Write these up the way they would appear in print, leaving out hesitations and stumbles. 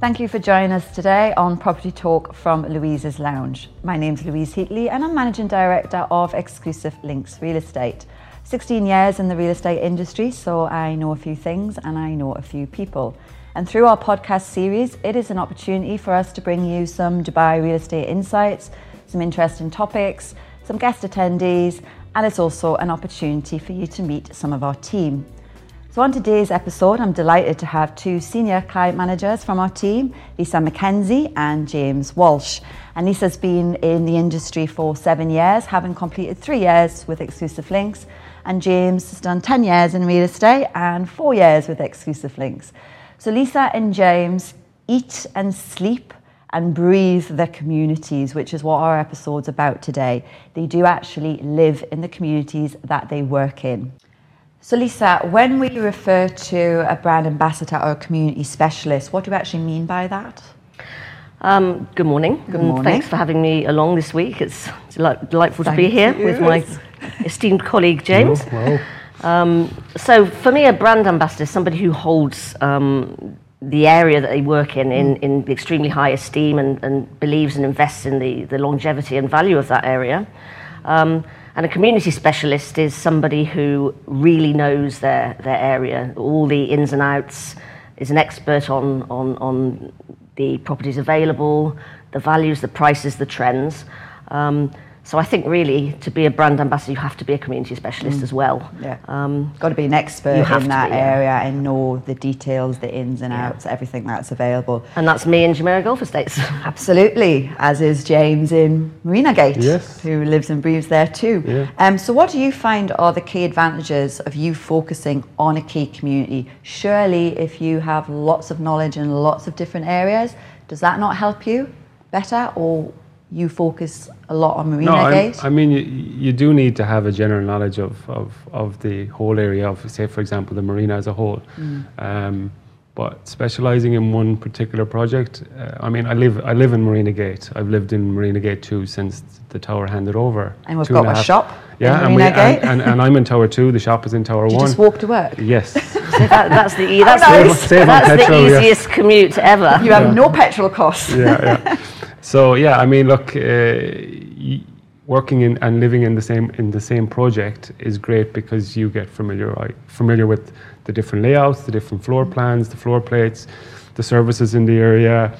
Thank you for joining us today on Property Talk from Louise's Lounge. My name's Louise Heatley and I'm Managing Director of Exclusive Links Real Estate. 16 years in the real estate industry, so I know a few things and I know a few people. And through our podcast series, it is an opportunity for us to bring you some Dubai real estate insights, some interesting topics, some guest attendees, and it's also an opportunity for you to meet some of our team. So on today's episode, I'm delighted to have two senior client managers from our team, Lisa McKenzie and James Walsh. And Lisa's been in the industry for 7 years, having completed 3 years with Exclusive Links. And James has done 10 years in real estate and 4 years with Exclusive Links. So Lisa and James eat and sleep and breathe their communities, which is what our episode's about today. They do actually live in the communities that they work in. So Lisa, when we refer to a brand ambassador or a community specialist, what do we actually mean by that? Good morning. Good morning. Thanks for having me along this week. It's delightful to be here with my esteemed colleague James. So for me, a brand ambassador is somebody who holds the area that they work in extremely high esteem and believes and invests in the longevity and value of that area. And a community specialist is somebody who really knows their area, all the ins and outs, is an expert on the properties available, the values, the prices, the trends. So I think really to be a brand ambassador, you have to be a community specialist as well. Yeah. Got to be an expert in that area and know the details, the ins and outs, everything that's available. And that's me in Jumeirah Golf Estates. Absolutely, as is James in Marina Gate, who lives and breathes there too. Yeah. So what do you find are the key advantages of you focusing on a key community? Surely if you have lots of knowledge in lots of different areas, does that not help you better, or you focus a lot on Marina Gate? I mean, you do need to have a general knowledge of the whole area of, say, for example, the marina as a whole. But specialising in one particular project, I mean, I live in Marina Gate. I've lived in Marina Gate 2 since the tower handed over. And we've got a shop in Marina Gate. And I'm in Tower 2, the shop is in Tower 1. You just walk to work? Yes. That's the easiest commute ever. You have no petrol costs. So I mean, look, working in and living in the same project is great because you get familiar with the different layouts, the different floor plans, the floor plates, the services in the area,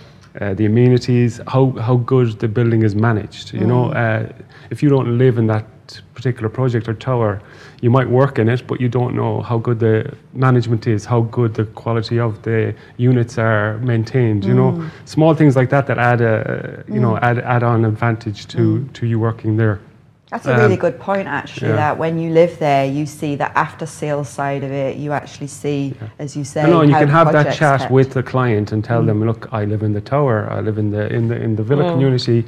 the amenities, how good the building is managed. You know, if you don't live in that particular project or tower, you might work in it, but you don't know how good the management is, how good the quality of the units are maintained. You know, small things like that add a add on advantage to you working there. That's a really good point, actually, that when you live there, you see the after-sales side of it. You actually see, as you say, and you can have that chat with the client and tell them, look, I live in the tower, I live in the villa community.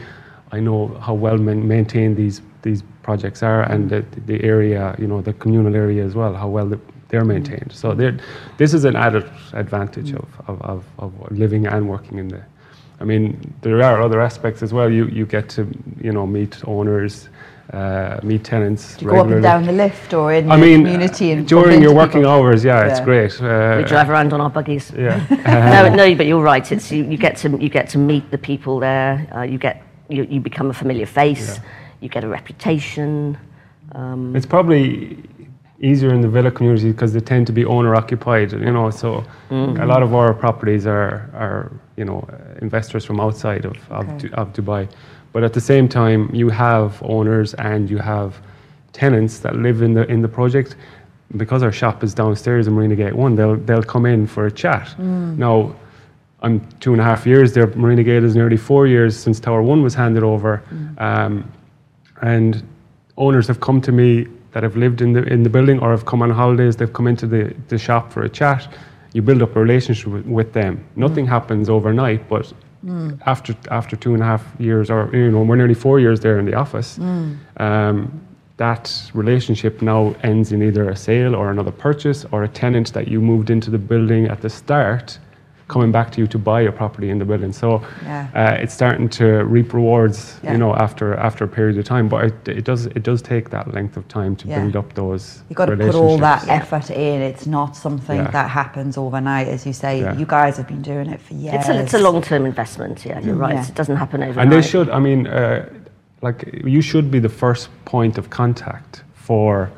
I know how well maintained these projects are, and the area, you know, the communal area as well, how well they're maintained. So this is an added advantage of living and working in there. I mean, there are other aspects as well. You get to, you know, meet owners, meet tenants. Do you regularly go up and down the lift or in the community? And during your working hours, it's great. We drive around on our buggies. Yeah. No, but you're right. It's you get to meet the people there. You become a familiar face. Yeah. You get a reputation. It's probably easier in the villa community because they tend to be owner-occupied, you know, so a lot of our properties are you know, investors from outside of Dubai. But at the same time, you have owners and you have tenants that live in the project. Because our shop is downstairs in Marina Gate 1, they'll come in for a chat. Now, I'm 2.5 years there. Marina Gate is nearly 4 years since Tower 1 was handed over. And owners have come to me that have lived in the building or have come on holidays. They've come into the shop for a chat. You build up a relationship with them. Nothing happens overnight, but after 2.5 years, or, you know, we're nearly 4 years there in the office, that relationship now ends in either a sale or another purchase or a tenant that you moved into the building at the start coming back to you to buy a property in the building. So it's starting to reap rewards, you know, after a period of time. But it does take that length of time to build up those. You've got to put all that effort in. It's not something that happens overnight, as you say. You guys have been doing it for years. It's a long-term investment. Yeah, you're right. Yeah. It doesn't happen overnight. And they should. I mean, you should be the first point of contact for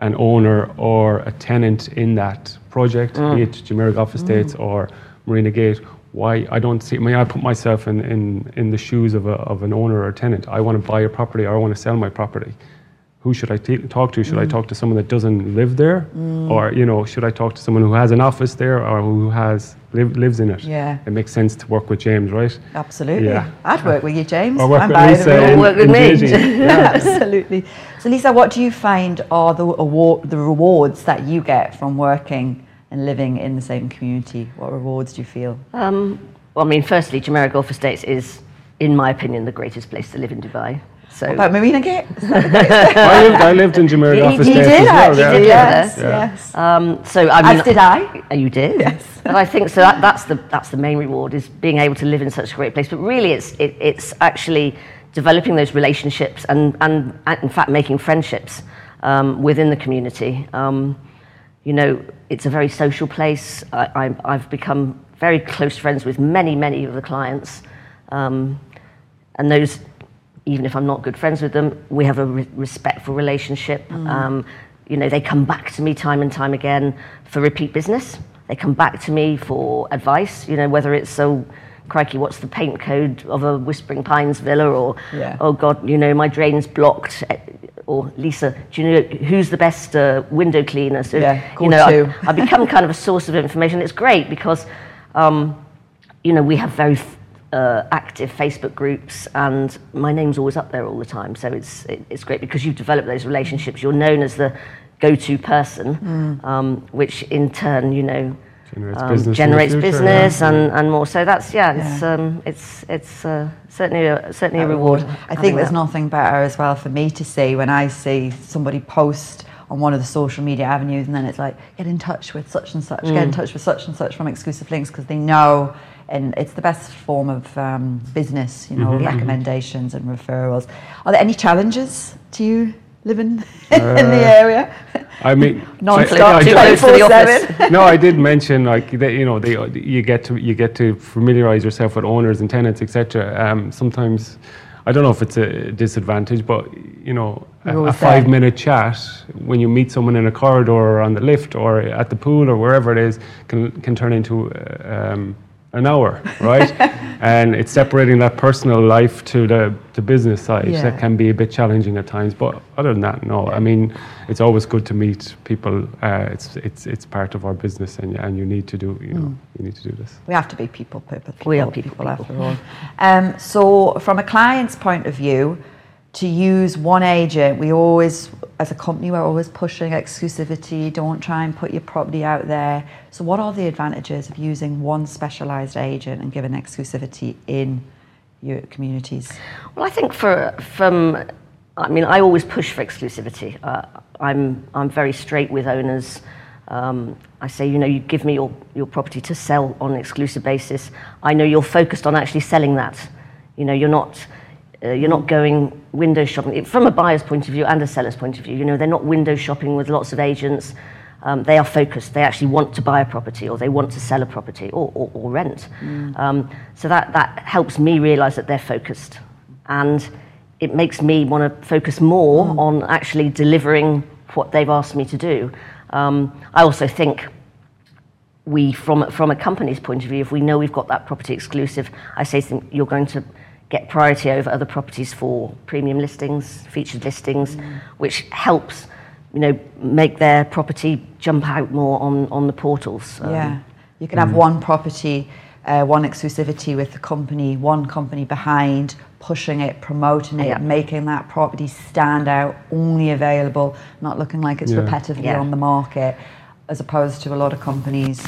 an owner or a tenant in that project, be it Jumeirah Golf Estates or Marina Gate. Why I don't see? I mean, I put myself in the shoes of an owner or a tenant. I want to buy a property, or I want to sell my property. Who should I talk to? Should I talk to someone that doesn't live there, or should I talk to someone who has an office there or who has lives in it? Yeah, it makes sense to work with James, right? Absolutely. Yeah. I'd work with you, James. Or work I'm with Lisa and work with me. Yeah. Absolutely. So, Lisa, what do you find are the rewards that you get from working and living in the same community? What rewards do you feel? Well, I mean, firstly, Jumeirah Golf Estates is, in my opinion, the greatest place to live in Dubai. So what about Marina Gate? I lived in Jumeirah Golf Estates as well. Yes. So I mean, as did I. You did. Yes. But I think so. That's the main reward, is being able to live in such a great place. But really, it's actually developing those relationships and in fact making friendships within the community. It's a very social place. I've become very close friends with many of the clients, and those. Even if I'm not good friends with them, we have a respectful relationship. They come back to me time and time again for repeat business. They come back to me for advice, whether it's, so crikey, what's the paint code of a Whispering Pines villa, or, oh God, my drain's blocked, or Lisa, do you know who's the best window cleaner? So, I've become kind of a source of information. It's great because, we have very... active Facebook groups, and my name's always up there all the time, so it's great because you've developed those relationships. You're known as the go-to person, which in turn generates business and more. So that's it's certainly a reward. I think there's nothing better as well for me to see when I see somebody post on one of the social media avenues, and then it's like, get in touch with such and such, get in touch with such and such from Exclusive Links, because they know. And it's the best form of business, recommendations and referrals. Are there any challenges to you living in the area? I mean, non-stop, 24/7. No, I did mention that, you get to familiarise yourself with owners and tenants, etc. Sometimes, I don't know if it's a disadvantage, but a 5-minute chat when you meet someone in a corridor or on the lift or at the pool or wherever it is can turn into. An hour, right? And it's separating that personal life to the business side. Yeah. That can be a bit challenging at times, but other than that, no. I mean, it's always good to meet people. It's part of our business, and you need to do you need to do this. We have to be people. We are people after all. So from a client's point of view, to use one agent, we always, as a company, we're always pushing exclusivity. Don't try and put your property out there. So what are the advantages of using one specialised agent and giving exclusivity in your communities? Well, I think I always push for exclusivity. I'm very straight with owners. I say, you give me your property to sell on an exclusive basis. I know you're focused on actually selling that. You're not going window shopping. From a buyer's point of view and a seller's point of view, they're not window shopping with lots of agents. They are focused. They actually want to buy a property, or they want to sell a property, or rent. So that helps me realise that they're focused. And it makes me want to focus more on actually delivering what they've asked me to do. I also think we, from a company's point of view, if we know we've got that property exclusive, I say to them, you're going to get priority over other properties for premium listings, featured listings, which helps, make their property jump out more on the portals. You can have one property, one exclusivity with the company, one company behind, pushing it, promoting it, making that property stand out, only available, not looking like it's repetitively on the market, as opposed to a lot of companies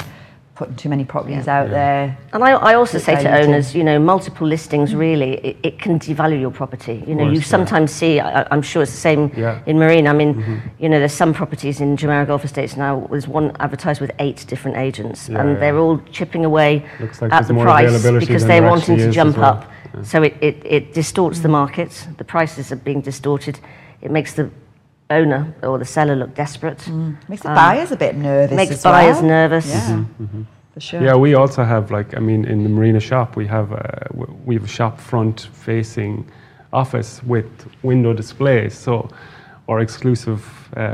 putting too many properties out there. And I also say to owners, you know, multiple listings really, it can devalue your property. You know, you sometimes see, I'm sure it's the same in Marina. I mean, you know, there's some properties in Jumeirah Golf Estates now, there's one advertised with 8 different agents, and they're all chipping away at the price because they're wanting to jump up. Yeah. So it distorts the market, the prices are being distorted, it makes the owner or the seller look desperate. Makes the buyers a bit nervous. Makes buyers nervous. Yeah, for sure. Yeah, we also have, like, I mean, in the Marina shop, we have a shop front facing office with window displays. So our exclusive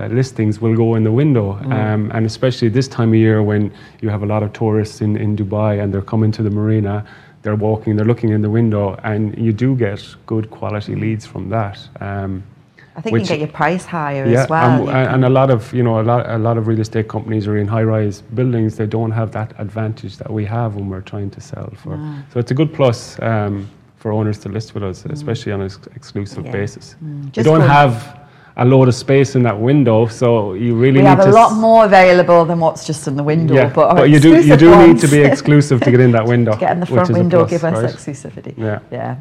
listings will go in the window, and especially this time of year when you have a lot of tourists in Dubai and they're coming to the Marina. They're walking, they're looking in the window, and you do get good quality leads from that. I think you can get your price higher as well. And a lot of real estate companies are in high-rise buildings. They don't have that advantage that we have when we're trying to sell. So it's a good plus for owners to list with us, especially on an exclusive basis. You don't have a load of space in that window, so you really need to... We have a lot more available than what's just in the window. Yeah. But you do need to be exclusive to get in that window. To get in the front window, give us exclusivity. Yeah.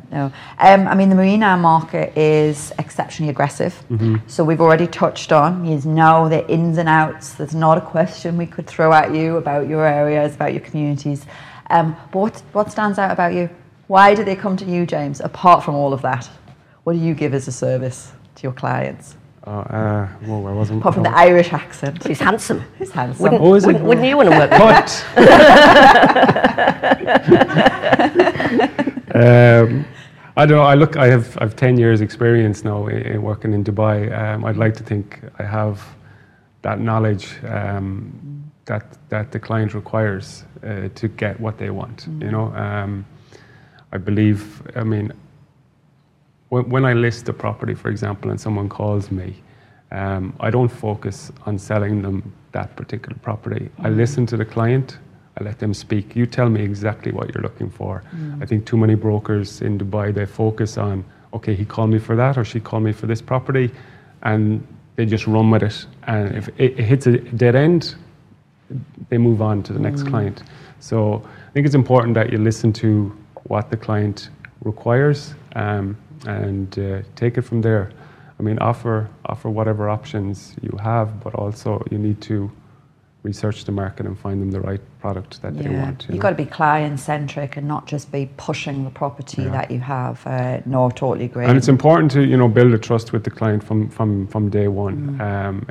I mean, the Marina market is exceptionally aggressive. So we've already touched on, you know, the ins and outs. There's not a question we could throw at you about your areas, about your communities. But what stands out about you? Why do they come to you, James, apart from all of that? What do you give as a service to your clients? Apart from the Irish accent. He's handsome. He's handsome. Wouldn't you want to work with I don't know. I have 10 years experience now in working in Dubai. I'd like to think I have that knowledge that the client requires to get what they want. You know, I believe, I mean, when I list a property, for example, and someone calls me, I don't focus on selling them that particular property. I listen to the client. I let them speak. You tell me exactly what you're looking for. I think too many brokers in Dubai, they focus on, okay, he called me for that or she called me for this property, and they just run with it. And if it hits a dead end, they move on to the next client. So I think it's important that you listen to what the client requires. And take it from there. I mean, offer whatever options you have, but also you need to research the market and find them the right product that they want. You've got to be client-centric and not just be pushing the property that you have. No, totally agree. And it's important to, you know, build a trust with the client from day one.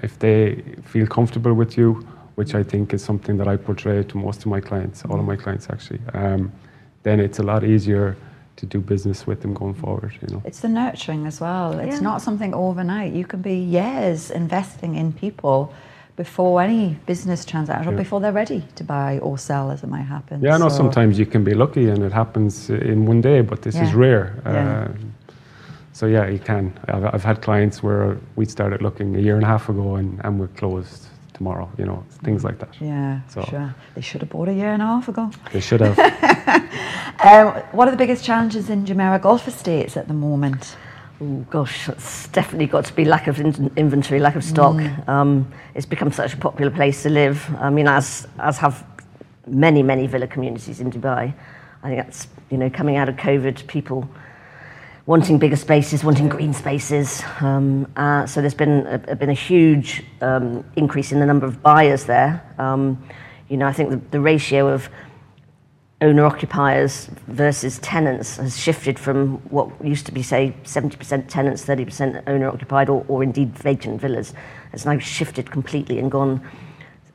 If they feel comfortable with you, which I think is something that I portray to most of my clients, all of my clients actually, then it's a lot easier to do business with them going forward, you know. It's the nurturing as well. It's not something overnight. You can be years investing in people before any business transaction, or before they're ready to buy or sell, as it might happen. Yeah, I know sometimes you can be lucky and it happens in one day, but this is rare. So yeah, you can. I've had clients where we started looking a year and a half ago and we're closed tomorrow, you know, things like that. Yeah, so sure. They should have bought a year and a half ago. They should have. What are the biggest challenges in Jumeirah Golf Estates at the moment? Oh gosh, it's definitely got to be lack of inventory, lack of stock. It's become such a popular place to live. I mean, as have many, many villa communities in Dubai. I think that's, you know, coming out of COVID, people wanting bigger spaces, wanting green spaces. So there's been a huge increase in the number of buyers there. You know, I think the ratio of owner-occupiers versus tenants has shifted from what used to be, say, 70% tenants, 30% owner-occupied, or indeed vacant villas. It's now shifted completely and gone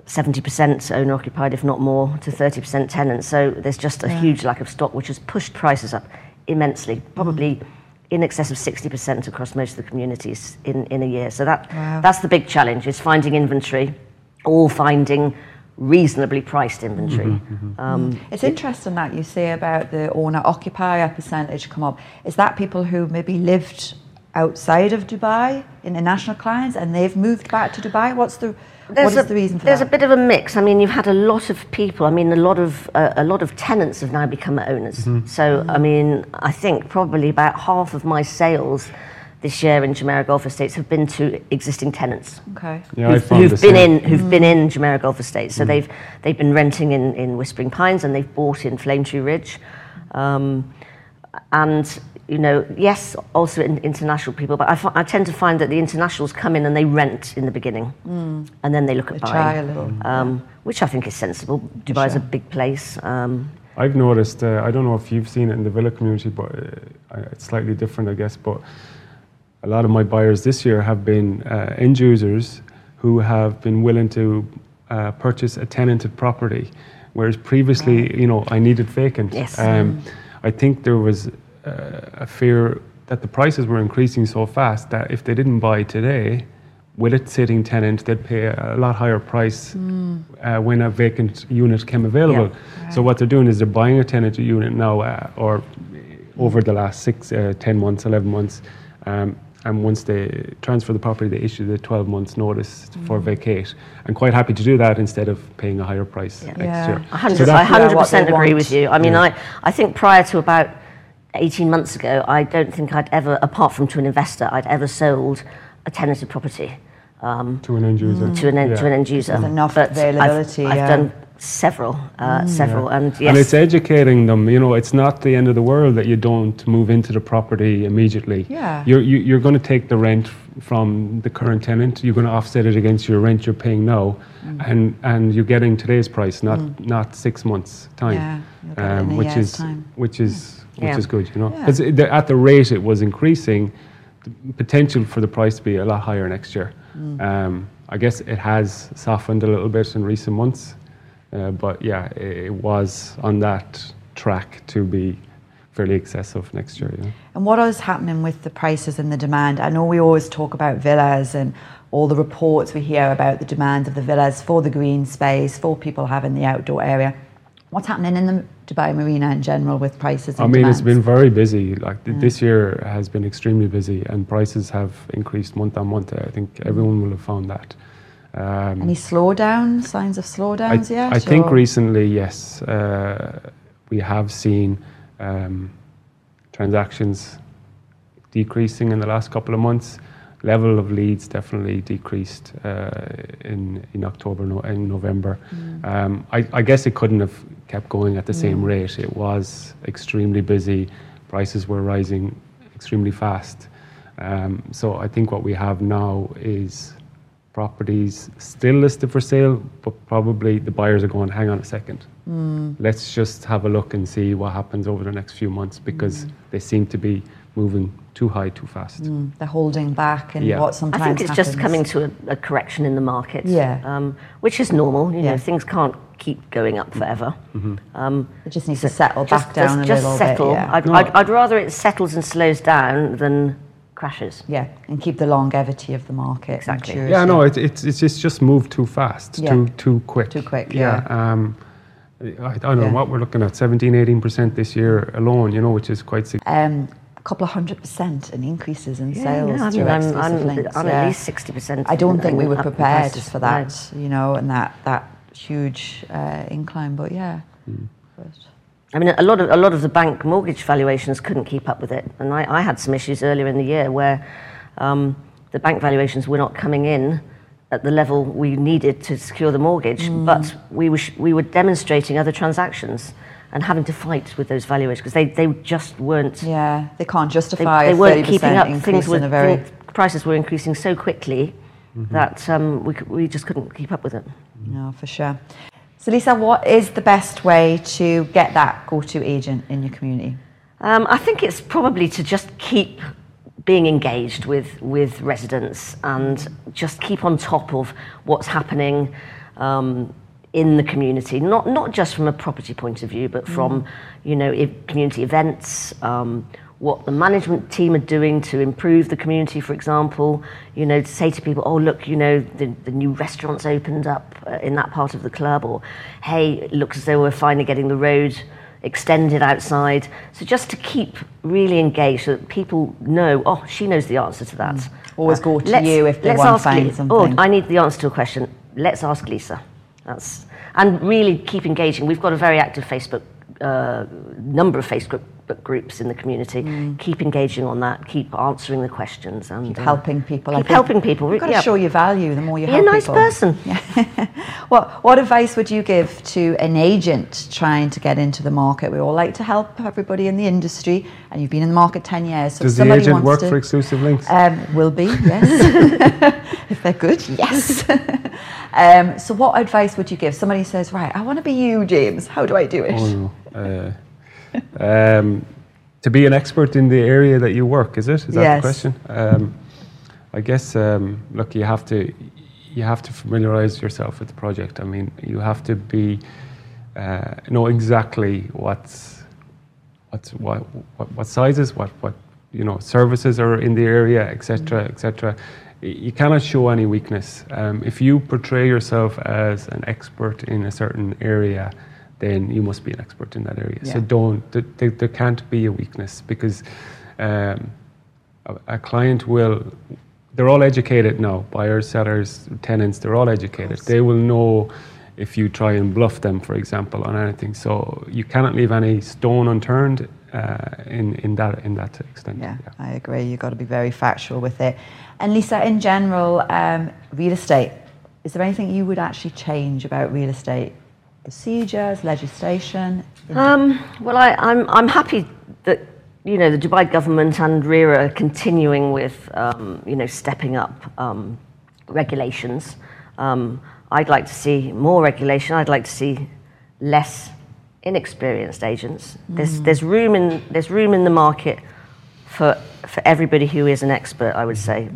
70% owner-occupied, if not more, to 30% tenants. So there's just a huge lack of stock, which has pushed prices up immensely, probably in excess of 60% across most of the communities in a year. So that's the big challenge, is finding inventory or finding reasonably priced inventory. It's interesting that you say about the owner-occupier percentage come up. Is that people who maybe lived outside of Dubai, international clients, and they've moved back to Dubai? What is the reason for that? There's a bit of a mix. I mean, you've had a lot of people. I mean, a lot of tenants have now become owners. So, I mean, I think probably about half of my sales this year in Jumeirah Golf Estates have been to existing tenants. Okay. Yeah, who've been in Jumeirah Golf Estates. So they've been renting in Whispering Pines, and they've bought in Flame Tree Ridge. And you know, yes, also in international people, but I tend to find that the internationals come in and they rent in the beginning, and then they look at buying. Try a little. Which I think is sensible. Dubai's a big place. I've noticed, I don't know if you've seen it in the villa community, but it's slightly different, I guess, but a lot of my buyers this year have been end users who have been willing to purchase a tenanted property, whereas previously, you know, I needed vacant. Yes. I think there was a fear that the prices were increasing so fast that if they didn't buy today, with it sitting tenant, they'd pay a lot higher price when a vacant unit came available. Yeah. Right. So what they're doing is they're buying a tenanted unit now, or over the last 6, 10 months, 11 months, and once they transfer the property, they issue the 12 months notice for vacate. I'm quite happy to do that instead of paying a higher price next year. I 100% agree with you. I mean, I think prior to about 18 months ago, I don't think I'd ever, apart from to an investor, I'd ever sold a tenanted property. To an end user. To an end user. There's enough availability. I've done several. And it's educating them. You know, it's not the end of the world that you don't move into the property immediately. Yeah. You're going to take the rent from the current tenant. You're going to offset it against your rent you're paying now, and you're getting today's price, not 6 months time, which is good. You know, because at the rate it was increasing, the potential for the price to be a lot higher next year. I guess it has softened a little bit in recent months. But yeah, it was on that track to be fairly excessive next year. Yeah. And what is happening with the prices and the demand? I know we always talk about villas and all the reports we hear about the demand of the villas for the green space, for people having the outdoor area. What's happening in the Dubai Marina in general with prices and demands? It's been very busy. Like this year has been extremely busy, and prices have increased month on month. I think everyone will have found that. Any slowdown, signs of slowdowns yet? I think recently, yes. We have seen transactions decreasing in the last couple of months. Level of leads definitely decreased in October and November. I guess it couldn't have kept going at the same rate. It was extremely busy. Prices were rising extremely fast. So I think what we have now is properties still listed for sale, but probably the buyers are going, hang on a second. Let's just have a look and see what happens over the next few months, because they seem to be moving too high, too fast. They're holding back, and what sometimes I think it's happens. Just coming to a correction in the market, which is normal. You know, things can't keep going up forever. It just needs to settle back down a little bit. Yeah. I'd rather it settles and slows down than crashes. Yeah, and keep the longevity of the market. Exactly. Yeah, no, it's just moved too fast, too quick. Too quick, I don't know what we're looking at, 17, 18% this year alone, you know, which is quite significant. A couple of 100% in increases in sales. Yeah, I mean, I'm at least 60%. I don't think we were prepared for that, you know, and that huge incline, but yeah. But I mean, a lot of the bank mortgage valuations couldn't keep up with it, and I had some issues earlier in the year where the bank valuations were not coming in at the level we needed to secure the mortgage, but we were demonstrating other transactions and having to fight with those valuations because they just weren't. Yeah, they can't justify. They weren't keeping up. Prices were increasing so quickly that we just couldn't keep up with it. No, for sure. So Lisa, what is the best way to get that go-to agent in your community? I think it's probably to just keep being engaged with residents and just keep on top of what's happening in the community. Not just from a property point of view, but from community events, what the management team are doing to improve the community, for example, you know, to say to people, oh, look, you know, the new restaurants opened up in that part of the club, or, hey, it looks as though we're finally getting the road extended outside. So just to keep really engaged so that people know, oh, she knows the answer to that. Always go to you if they want to find something. Oh, I need the answer to a question. Let's ask Lisa. And really keep engaging. We've got a very active number of Facebook Facebook groups in the community. Keep engaging on that. Keep answering the questions and keep helping people. Keep helping people. You've got to show your value. The more you help people, you're a nice person. Yeah. What advice would you give to an agent trying to get into the market? We all like to help everybody in the industry, and you've been in the market 10 years. So does the agent work for Exclusive Links? Will be, yes. If they're good, yes. So what advice would you give? Somebody says, right, I want to be you, James. How do I do it? To be an expert in the area that you work, is that the question? I guess, look, you have to familiarize yourself with the project. I mean, you have to be know exactly what sizes, what services are in the area, etc., etc. You cannot show any weakness. If you portray yourself as an expert in a certain area, then you must be an expert in that area. Yeah. So there can't be a weakness, because a client will, they're all educated now, buyers, sellers, tenants, they're all educated. They will know if you try and bluff them, for example, on anything. So you cannot leave any stone unturned in that extent. Yeah, I agree. You've got to be very factual with it. And Lisa, in general, real estate, is there anything you would actually change about real estate? Procedures, legislation? Well, I'm happy that, the Dubai government and RERA are continuing with, stepping up regulations. I'd like to see more regulation. I'd like to see less inexperienced agents. There's room in the market for everybody who is an expert, I would say.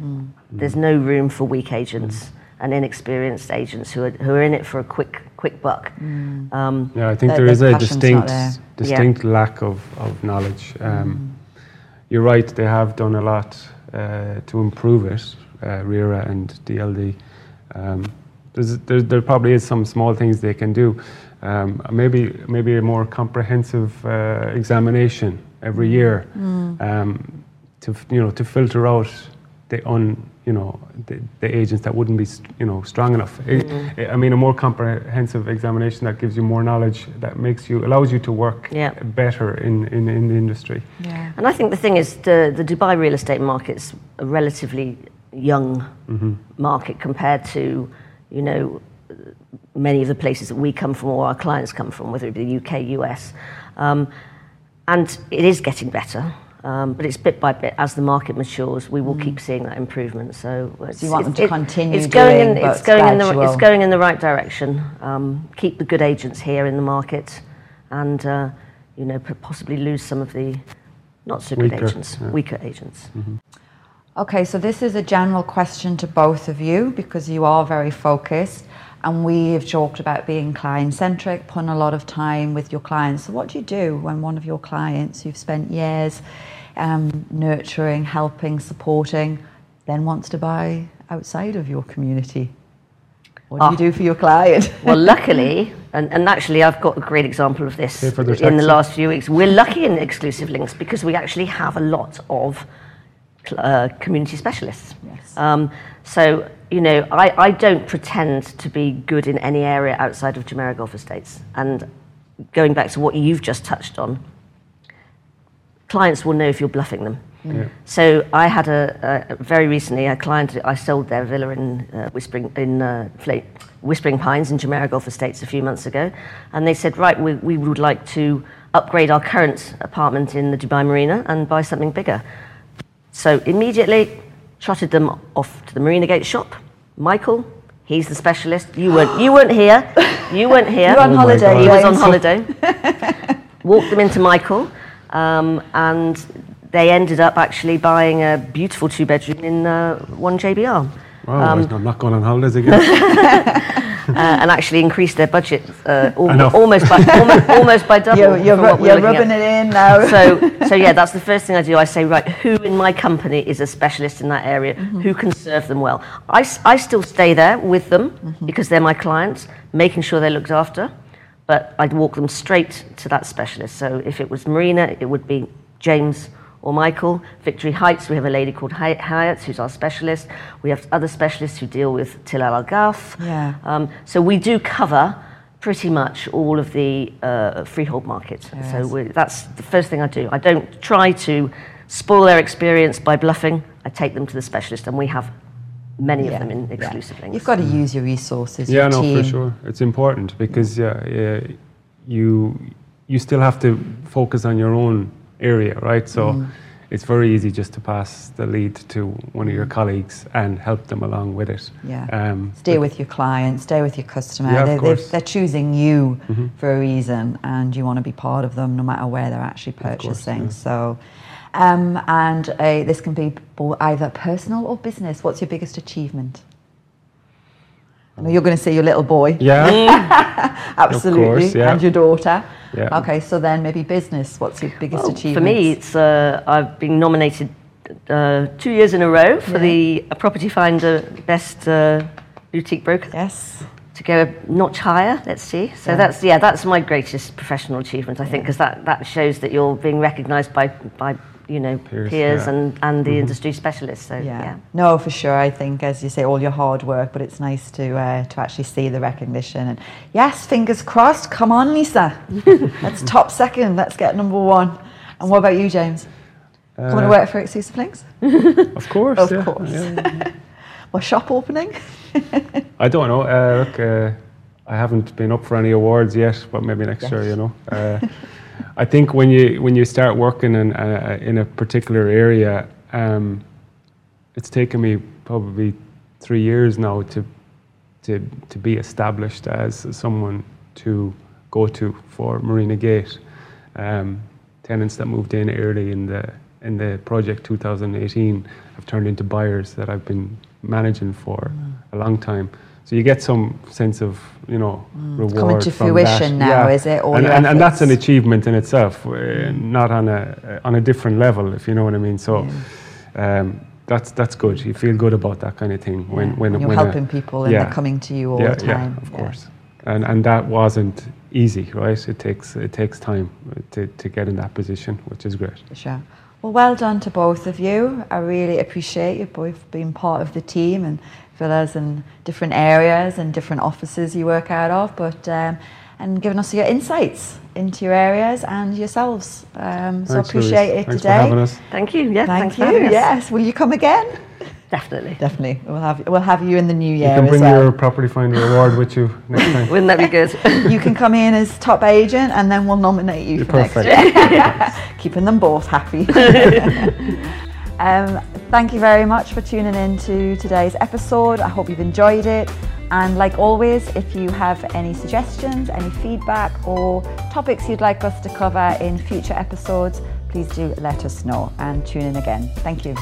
There's no room for weak agents and inexperienced agents who are in it for a quick buck. I think there is a distinct lack of knowledge. You're right, they have done a lot to improve it, RERA and DLD. There probably is some small things they can do. Maybe a more comprehensive examination every year to filter out the agents that wouldn't be strong enough. A more comprehensive examination that gives you more knowledge, that allows you to work better in the industry. Yeah. And I think the thing is the Dubai real estate market's a relatively young market compared to many of the places that we come from or our clients come from, whether it be the UK, US. And it is getting better, but it's bit by bit. As the market matures, we will keep seeing that improvement. So you want them to continue doing, but it's going in the right direction. Keep the good agents here in the market and, possibly lose some of the not so good agents, weaker agents. Okay, so this is a general question to both of you because you are very focused, and we have talked about being client-centric, putting a lot of time with your clients. So what do you do when one of your clients you've spent years nurturing, helping, supporting, then wants to buy outside of your community? What do you do for your client? Well, luckily, and actually I've got a great example of this in the last few weeks. We're lucky in Exclusive Links because we actually have a lot of community specialists. Yes. I don't pretend to be good in any area outside of Jumeirah Golf Estates. And going back to what you've just touched on, clients will know if you're bluffing them. Yeah. So I had very recently a client. I sold their villa in Whispering Pines in Jumeirah Golf Estates a few months ago, and they said, right, we would like to upgrade our current apartment in the Dubai Marina and buy something bigger. So immediately trotted them off to the Marina Gate shop. Michael, he's the specialist. You weren't here. You were on holiday. He was on holiday. Walked them into Michael, and they ended up actually buying a beautiful 2-bedroom in one JBR. Wow, I'm not going on holidays again. And actually increased their budget almost by double. You're rubbing it in now. So yeah, that's the first thing I do. I say, right, who in my company is a specialist in that area? Who can serve them well? I still stay there with them because they're my clients, making sure they're looked after. But I'd walk them straight to that specialist. So if it was Marina, it would be James or Michael. Victory Heights, we have a lady called Hyatt, who's our specialist. We have other specialists who deal with Tilal Al Gaff. Yeah. So we do cover pretty much all of the freehold market. Yes. So that's the first thing I do. I don't try to spoil their experience by bluffing. I take them to the specialist, and we have many of them in Exclusive Links. You've got to use your resources. Yeah, your team. For sure. It's important because you still have to focus on your own area, right? So it's very easy just to pass the lead to one of your colleagues and help them along with it. Yeah. Stay with your client, stay with your customer. Yeah, they're choosing you for a reason, and you want to be part of them no matter where they're actually purchasing. Of course, yeah. So. This can be either personal or business. What's your biggest achievement? I know you're going to say your little boy. Yeah. Absolutely. Of course, yeah. And your daughter. Yeah. Okay, so then maybe business. What's your biggest achievement? For me, it's I've been nominated 2 years in a row for the Property Finder Best Boutique Broker. Yes. To go a notch higher, let's see. So that's my greatest professional achievement, I think, because that shows that you're being recognised by peers and the industry specialists. So no, for sure. I think, as you say, all your hard work, but it's nice to actually see the recognition. And yes, fingers crossed. Come on, Lisa. That's top second. Let's get number one. And what about you, James? Come to work for Exclusive Links? Of course. Of course. Yeah. Or shop opening? I don't know. I haven't been up for any awards yet, but maybe next year, I think when you start working in a particular area, it's taken me probably 3 years now to be established as someone to go to for Marina Gate. Tenants that moved in early in the project 2018 have turned into buyers that I've been managing for a long time, so you get some sense of reward coming to from fruition that. Now, is it? All and that's an achievement in itself, not on a different level, if you know what I mean. So that's good. You feel good about that kind of thing when you're helping people and they're coming to you all the time. Yeah, of course. And that wasn't easy, right? It takes time to get in that position, which is great. Sure. Well done to both of you. I really appreciate you both being part of the team and villas and different areas and different offices you work out of, but and giving us your insights into your areas and yourselves. So appreciate it today. Thanks for having us. Thank you. Yeah, thanks for having us. Yes, will you come again? Definitely. We'll have you in the new year. You can bring your Property Finder award with you next time. Wouldn't that be good? You can come in as top agent, and then we'll nominate you. You're for perfect. Next year. Perfect. Keeping them both happy. Thank you very much for tuning in to today's episode. I hope you've enjoyed it. And like always, if you have any suggestions, any feedback, or topics you'd like us to cover in future episodes, please do let us know and tune in again. Thank you.